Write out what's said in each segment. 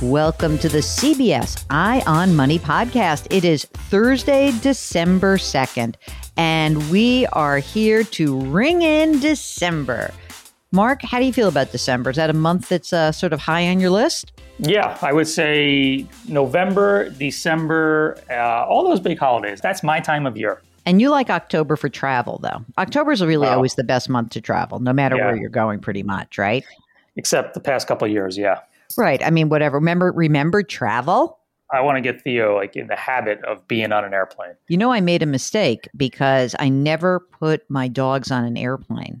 Welcome to the CBS Eye on Money podcast. It is Thursday, December 2nd, and we are here to ring in December. Mark, how do you feel about December? Is that a month that's sort of high on your list? Yeah, I would say November, December, all those big holidays. That's my time of year. And you like October for travel, though. October is really always the best month to travel, no matter where you're going pretty much, right? Except the past couple of years, yeah. Right. I mean, whatever. Remember travel? I want to get Theo in the habit of being on an airplane. You know, I made a mistake because I never put my dogs on an airplane,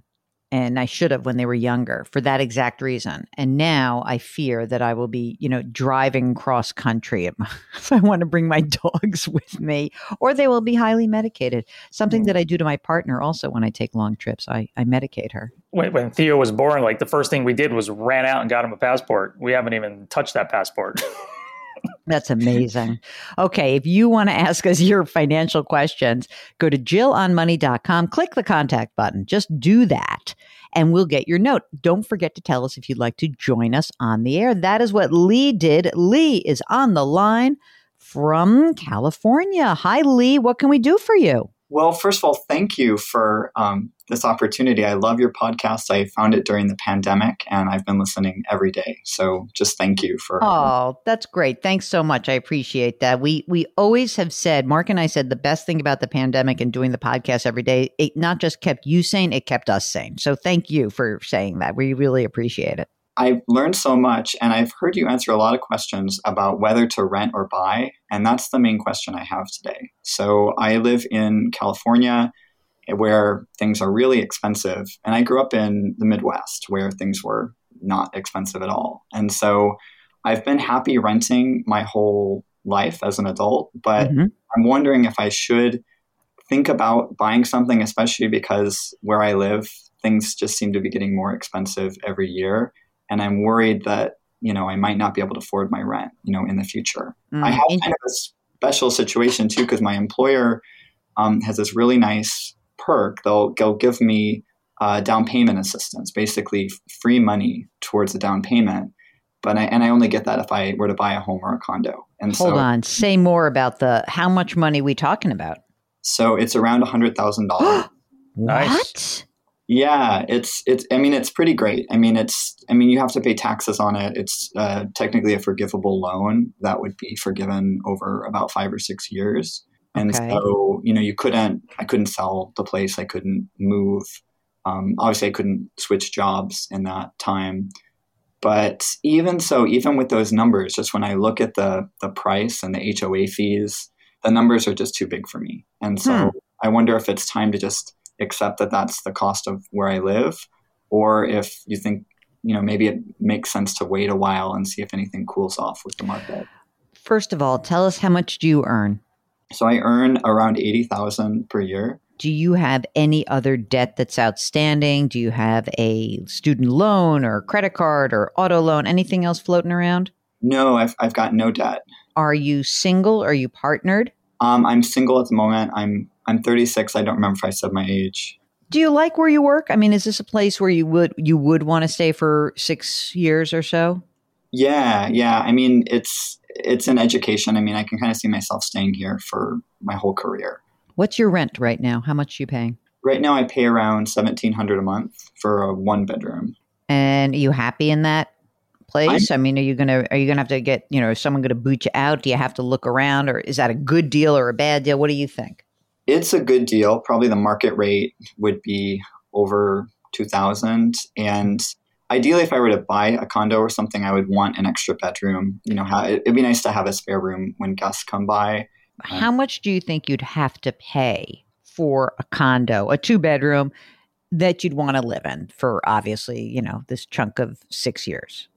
and I should have when they were younger for that exact reason. And now I fear that I will be, driving cross country. So I want to bring my dogs with me, or they will be highly medicated. Something that I do to my partner also when I take long trips. I medicate her. When Theo was born, the first thing we did was ran out and got him a passport. We haven't even touched that passport. That's amazing. Okay, if you want to ask us your financial questions, go to jillonmoney.com, click the contact button. Just do that, and we'll get your note. Don't forget to tell us if you'd like to join us on the air. That is what Lee did. Lee is on the line from California. Hi, Lee. What can we do for you? Well, first of all, thank you for this opportunity. I love your podcast. I found it during the pandemic, and I've been listening every day. So just thank you for... Oh, that's great. Thanks so much. I appreciate that. We always have said, Mark and I said, the best thing about the pandemic and doing the podcast every day, it not just kept you sane, it kept us sane. So thank you for saying that. We really appreciate it. I've learned so much, and I've heard you answer a lot of questions about whether to rent or buy, and that's the main question I have today. So I live in California, where things are really expensive, and I grew up in the Midwest, where things were not expensive at all. And so I've been happy renting my whole life as an adult, but I'm wondering if I should think about buying something, especially because where I live, things just seem to be getting more expensive every year. And I'm worried that, I might not be able to afford my rent, in the future. I have kind of a special situation too, because my employer has this really nice perk. They'll give me down payment assistance, basically free money towards a down payment. But I only get that if I were to buy a home or a condo. And Hold on, say more about how much money we talking about? So it's around $100,000. Nice. What? Yeah, it's pretty great. You have to pay taxes on it. It's technically a forgivable loan that would be forgiven over about 5 or 6 years. And so, I couldn't sell the place. I couldn't move. Obviously I couldn't switch jobs in that time, but even with those numbers, just when I look at the price and the HOA fees, the numbers are just too big for me. And so I wonder if it's time to just accept that that's the cost of where I live, or if you think, maybe it makes sense to wait a while and see if anything cools off with the market. First of all, tell us, how much do you earn? So I earn around $80,000 per year. Do you have any other debt that's outstanding? Do you have a student loan or credit card or auto loan? Anything else floating around? No, I've got no debt. Are you single? Are you partnered? I'm single at the moment. I'm 36. I don't remember if I said my age. Do you like where you work? Is this a place where you would want to stay for 6 years or so? Yeah. It's in education. I can kind of see myself staying here for my whole career. What's your rent right now? How much are you paying? Right now I pay around $1,700 a month for a 1-bedroom. And are you happy in that place? Are you gonna have to get, is someone gonna boot you out? Do you have to look around, or is that a good deal or a bad deal? What do you think? It's a good deal. Probably the market rate would be over $2,000. And ideally, if I were to buy a condo or something, I would want an extra bedroom. It'd be nice to have a spare room when guests come by. How much do you think you'd have to pay for a condo, a 2-bedroom that you'd want to live in for obviously, you know, this chunk of 6 years?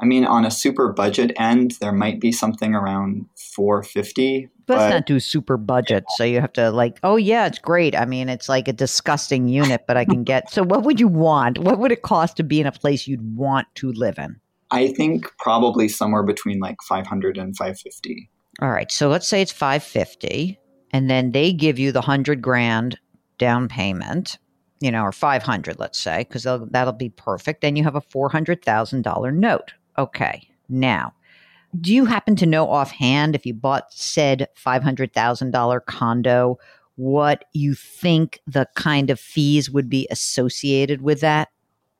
I mean, on a super budget end, there might be something around $450. Let's not do super budget. So you have to like, oh yeah, it's great. I mean, it's like a disgusting unit, but I can get. So what would you want? What would it cost to be in a place you'd want to live in? I think probably somewhere between like $500 and $550. All right. So let's say it's $550 and then they give you the $100,000 down payment, you know, or 500, let's say, because that'll be perfect. Then you have a $400,000 note. Okay. Now, do you happen to know offhand if you bought said $500,000 condo, what you think the kind of fees would be associated with that?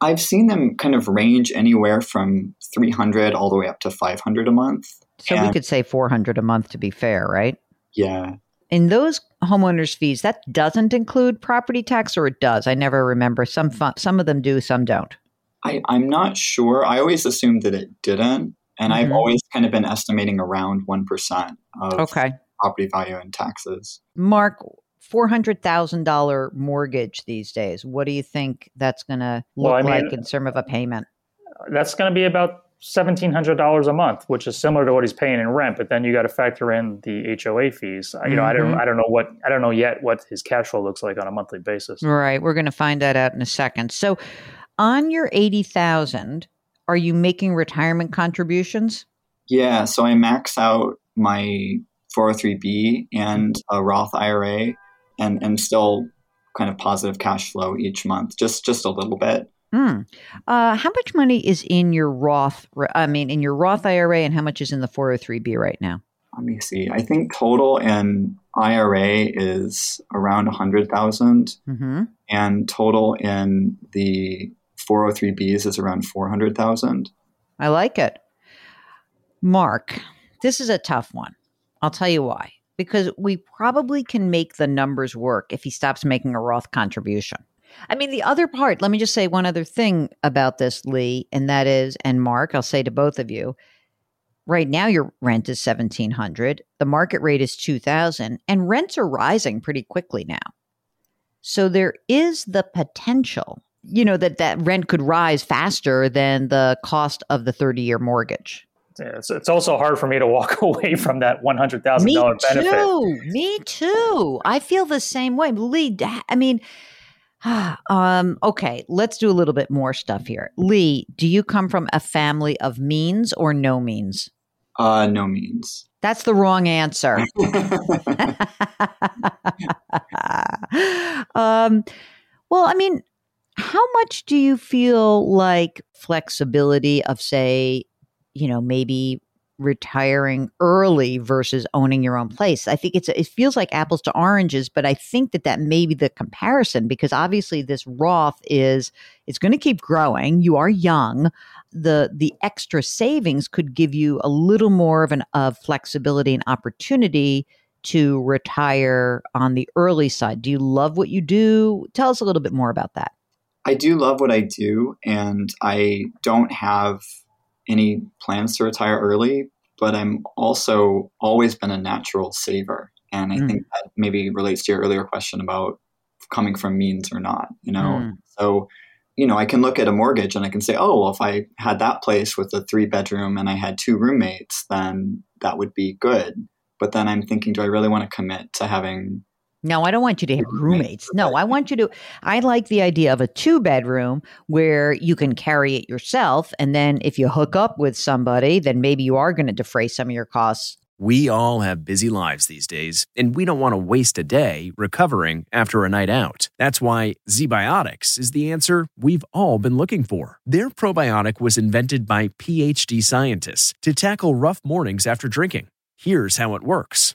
I've seen them kind of range anywhere from $300 all the way up to $500 a month. So we could say $400 a month to be fair, right? Yeah. In those homeowners' fees, that doesn't include property tax, or it does? I never remember. Some of them do, some don't. I'm not sure. I always assumed that it didn't. And I've always kind of been estimating around 1% of property value and taxes. Mark, $400,000 mortgage these days. What do you think that's going to look like in terms of a payment? That's going to be about $1,700 a month, which is similar to what he's paying in rent. But then you got to factor in the HOA fees. You know, I don't know yet what his cash flow looks like on a monthly basis. Right, we're going to find that out in a second. So, on your $80,000. Are you making retirement contributions? Yeah. So I max out my 403B and a Roth IRA and still kind of positive cash flow each month, just a little bit. How much money is in your Roth IRA and how much is in the 403B right now? Let me see. I think total in IRA is around $100,000 and total in the 403Bs is around $400,000. I like it. Mark, this is a tough one. I'll tell you why. Because we probably can make the numbers work if he stops making a Roth contribution. I mean, the other part, let me just say one other thing about this, Lee, and that is, and Mark, I'll say to both of you, right now your rent is $1,700. The market rate is $2,000. And rents are rising pretty quickly now. So there is the potential, you know, that rent could rise faster than the cost of the 30-year mortgage. Yeah, it's also hard for me to walk away from that $100,000 benefit. Me too. I feel the same way. Lee, I mean, okay, let's do a little bit more stuff here. Lee, do you come from a family of means or no means? No means. That's the wrong answer. Well, I mean, how much do you feel like flexibility of, say, you know, maybe retiring early versus owning your own place? I think it feels like apples to oranges, but I think that may be the comparison, because obviously this Roth it's going to keep growing. You are young. The extra savings could give you a little more of flexibility and opportunity to retire on the early side. Do you love what you do? Tell us a little bit more about that. I do love what I do, and I don't have any plans to retire early, but I'm also always been a natural saver. And I think that maybe relates to your earlier question about coming from means or not, you know? So, you know, I can look at a mortgage and I can say, oh, well, if I had that place with a 3-bedroom and I had 2 roommates, then that would be good. But then I'm thinking, do I really want to commit to having... No, I don't want you to have roommates. No, I want you to, I like the idea of a 2-bedroom where you can carry it yourself. And then if you hook up with somebody, then maybe you are going to defray some of your costs. We all have busy lives these days, and we don't want to waste a day recovering after a night out. That's why ZBiotics is the answer we've all been looking for. Their probiotic was invented by PhD scientists to tackle rough mornings after drinking. Here's how it works.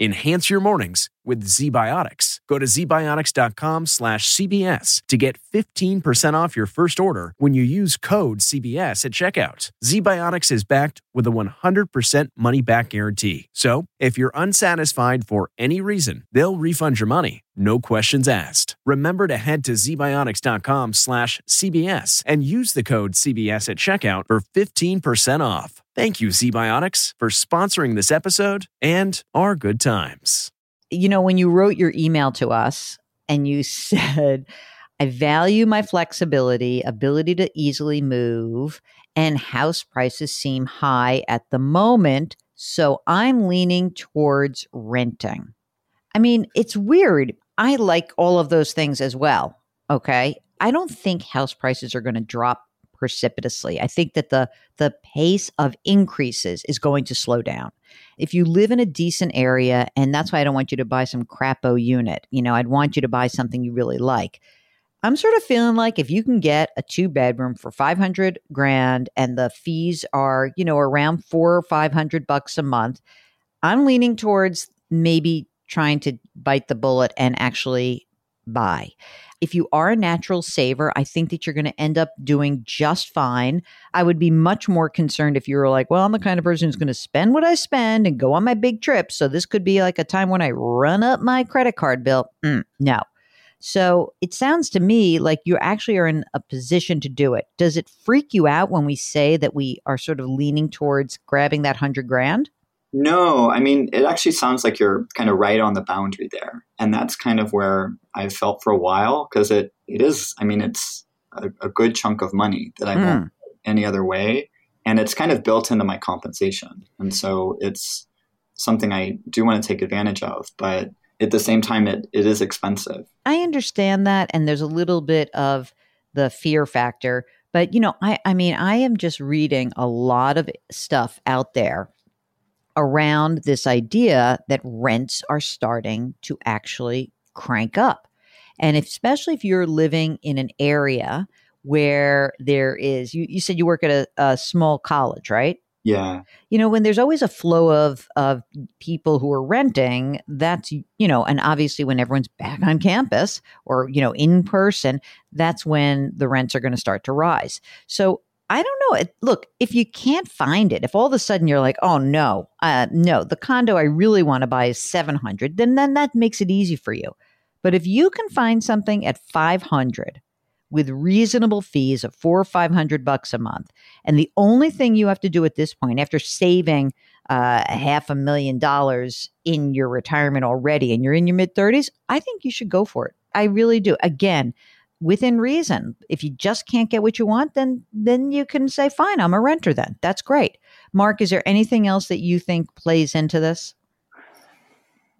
Enhance your mornings with ZBiotics. Go to ZBiotics.com/CBS to get 15% off your first order when you use code CBS at checkout. ZBiotics is backed with a 100% money-back guarantee. So, if you're unsatisfied for any reason, they'll refund your money. No questions asked. Remember to head to ZBiotics.com/CBS and use the code CBS at checkout for 15% off. Thank you, ZBiotics, for sponsoring this episode and our good times. You know, when you wrote your email to us and you said, I value my flexibility, ability to easily move, and house prices seem high at the moment, so I'm leaning towards renting. I mean, it's weird. I like all of those things as well, okay? I don't think house prices are going to drop precipitously. I think that the pace of increases is going to slow down. If you live in a decent area, and that's why I don't want you to buy some crappo unit. You know, I'd want you to buy something you really like. I'm sort of feeling like if you can get a 2-bedroom for $500,000 and the fees are, you know, around $400 or $500 a month, I'm leaning towards maybe trying to bite the bullet and actually buy. If you are a natural saver, I think that you're going to end up doing just fine. I would be much more concerned if you were like, well, I'm the kind of person who's going to spend what I spend and go on my big trips. So this could be like a time when I run up my credit card bill. No. So it sounds to me like you actually are in a position to do it. Does it freak you out when we say that we are sort of leaning towards grabbing that $100,000? No, I mean, it actually sounds like you're kind of right on the boundary there. And that's kind of where I've felt for a while, because it is, I mean, it's a good chunk of money that I won't any other way. And it's kind of built into my compensation. And so it's something I do want to take advantage of. But at the same time, it is expensive. I understand that. And there's a little bit of the fear factor. But, you know, I mean, I am just reading a lot of stuff out there around this idea that rents are starting to actually crank up. And especially if you're living in an area where there is, you said you work at a small college, right? Yeah. You know, when there's always a flow of people who are renting, that's, you know, and obviously when everyone's back on campus or, you know, in person, that's when the rents are going to start to rise. So I don't know. Look, if you can't find it, if all of a sudden you're like, oh, no, the condo I really want to buy is $700, then that makes it easy for you. But if you can find something at $500 with reasonable fees of $400 or $500 a month, and the only thing you have to do at this point, after saving $500,000 in your retirement already and you're in your mid-30s, I think you should go for it. I really do. Again, within reason. If you just can't get what you want, then you can say, fine, I'm a renter then. That's great. Mark, is there anything else that you think plays into this?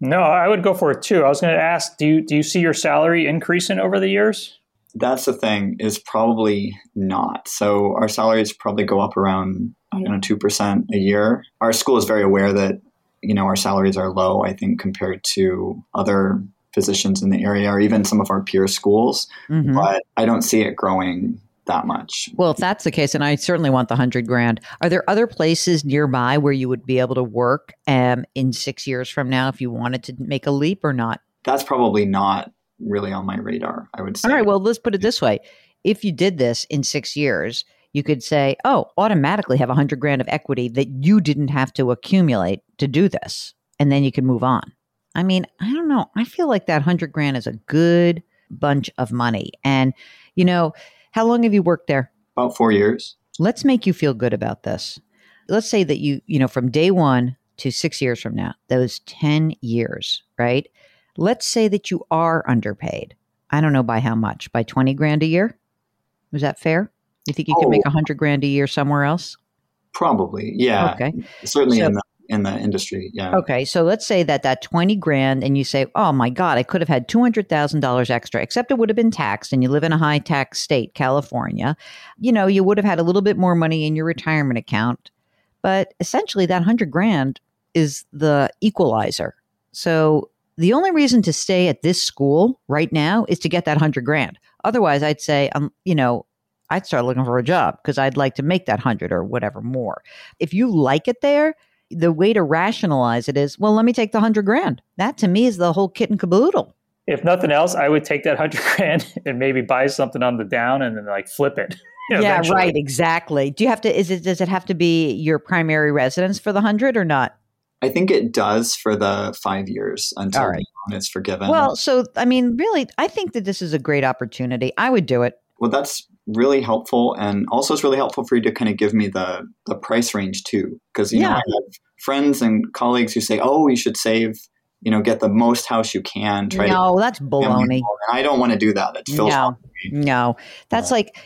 No, I would go for it too. I was going to ask, do you see your salary increasing over the years? That's the thing, is probably not. So our salaries probably go up around, I don't know, 2% a year. Our school is very aware that, you know, our salaries are low, I think, compared to other physicians in the area or even some of our peer schools, but I don't see it growing that much. Well, if that's the case, and I certainly want the $100,000, are there other places nearby where you would be able to work in 6 years from now if you wanted to make a leap or not? That's probably not really on my radar, I would say. All right. Well, let's put it this way. If you did this in 6 years, you could say, oh, automatically have $100,000 of equity that you didn't have to accumulate to do this. And then you can move on. I mean, I don't know. I feel like that $100,000 is a good bunch of money. And, you know, how long have you worked there? About 4 years. Let's make you feel good about this. Let's say that you know, from day one to 6 years from now, those 10 years, right? Let's say that you are underpaid. I don't know by how much, by $20,000 a year. Is that fair? You think you could make $100,000 a year somewhere else? Probably. Yeah. Okay. Certainly in the industry. Yeah. Okay. So let's say that $20,000 and you say, oh my God, I could have had $200,000 extra, except it would have been taxed, and you live in a high tax state, California. You know, you would have had a little bit more money in your retirement account, but essentially that $100,000 is the equalizer. So the only reason to stay at this school right now is to get that $100,000. Otherwise I'd say, you know, I'd start looking for a job because I'd like to make that $100,000 or whatever more. If you like it there, the way to rationalize it is, well, let me take the $100,000. That to me is the whole kit and caboodle. If nothing else, I would take that $100,000 and maybe buy something on the down and then like flip it. You know, yeah, eventually. Right. Exactly. Do you have to, does it have to be your primary residence for the $100,000 or not? I think it does for the 5 years until the loan is forgiven. Well, so, I mean, really, I think that this is a great opportunity. I would do it. Well, that's really helpful. And also it's really helpful for you to kind of give me the price range too. Because, you know, I have friends and colleagues who say, oh, you should save, you know, get the most house you can. No, that's baloney. I don't want to do that. It feels No, that's like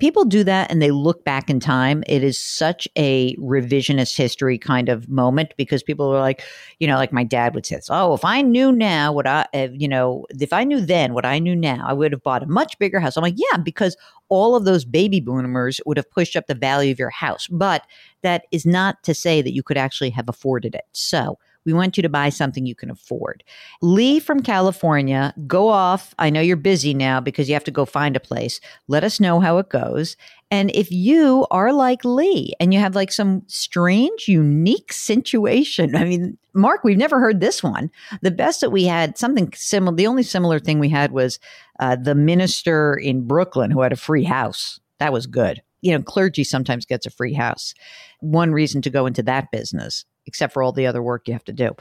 people do that and they look back in time. It is such a revisionist history kind of moment because people are like, you know, like my dad would say, oh, if I knew now what I, you know, if I knew then what I knew now, I would have bought a much bigger house. I'm like, yeah, because all of those baby boomers would have pushed up the value of your house. But that is not to say that you could actually have afforded it. So we want you to buy something you can afford. Lee from California, go off. I know you're busy now because you have to go find a place. Let us know how it goes. And if you are like Lee and you have like some strange, unique situation, I mean, Mark, we've never heard this one. The best that we had, something similar, the only similar thing we had was the minister in Brooklyn who had a free house. That was good. You know, clergy sometimes gets a free house. One reason to go into that business, except for all the other work you have to do.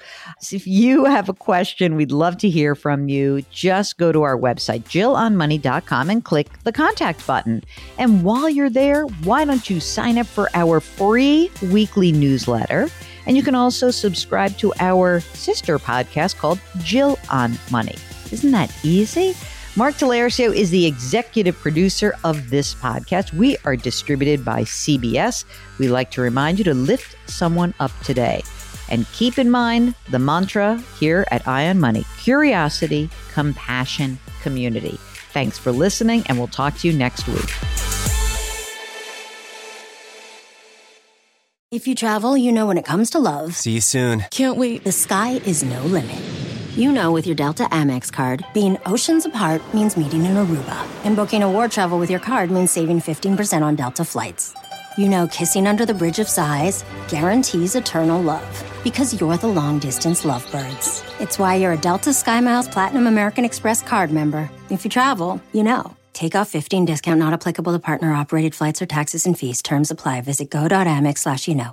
So if you have a question, we'd love to hear from you. Just go to our website, jillonmoney.com, and click the contact button. And while you're there, why don't you sign up for our free weekly newsletter? And you can also subscribe to our sister podcast called Jill on Money. Isn't that easy? Mark Talercio is the executive producer of this podcast. We are distributed by CBS. We like to remind you to lift someone up today. And keep in mind the mantra here at Eye on Money: curiosity, compassion, community. Thanks for listening, and we'll talk to you next week. If you travel, you know when it comes to love. See you soon. Can't wait. The sky is no limit. You know, with your Delta Amex card, being oceans apart means meeting in Aruba. And booking award travel with your card means saving 15% on Delta flights. You know, kissing under the bridge of sighs guarantees eternal love. Because you're the long-distance lovebirds. It's why you're a Delta SkyMiles Platinum American Express card member. If you travel, you know. Takeoff 15 discount not applicable to partner-operated flights or taxes and fees. Terms apply. Visit go.amex/you know.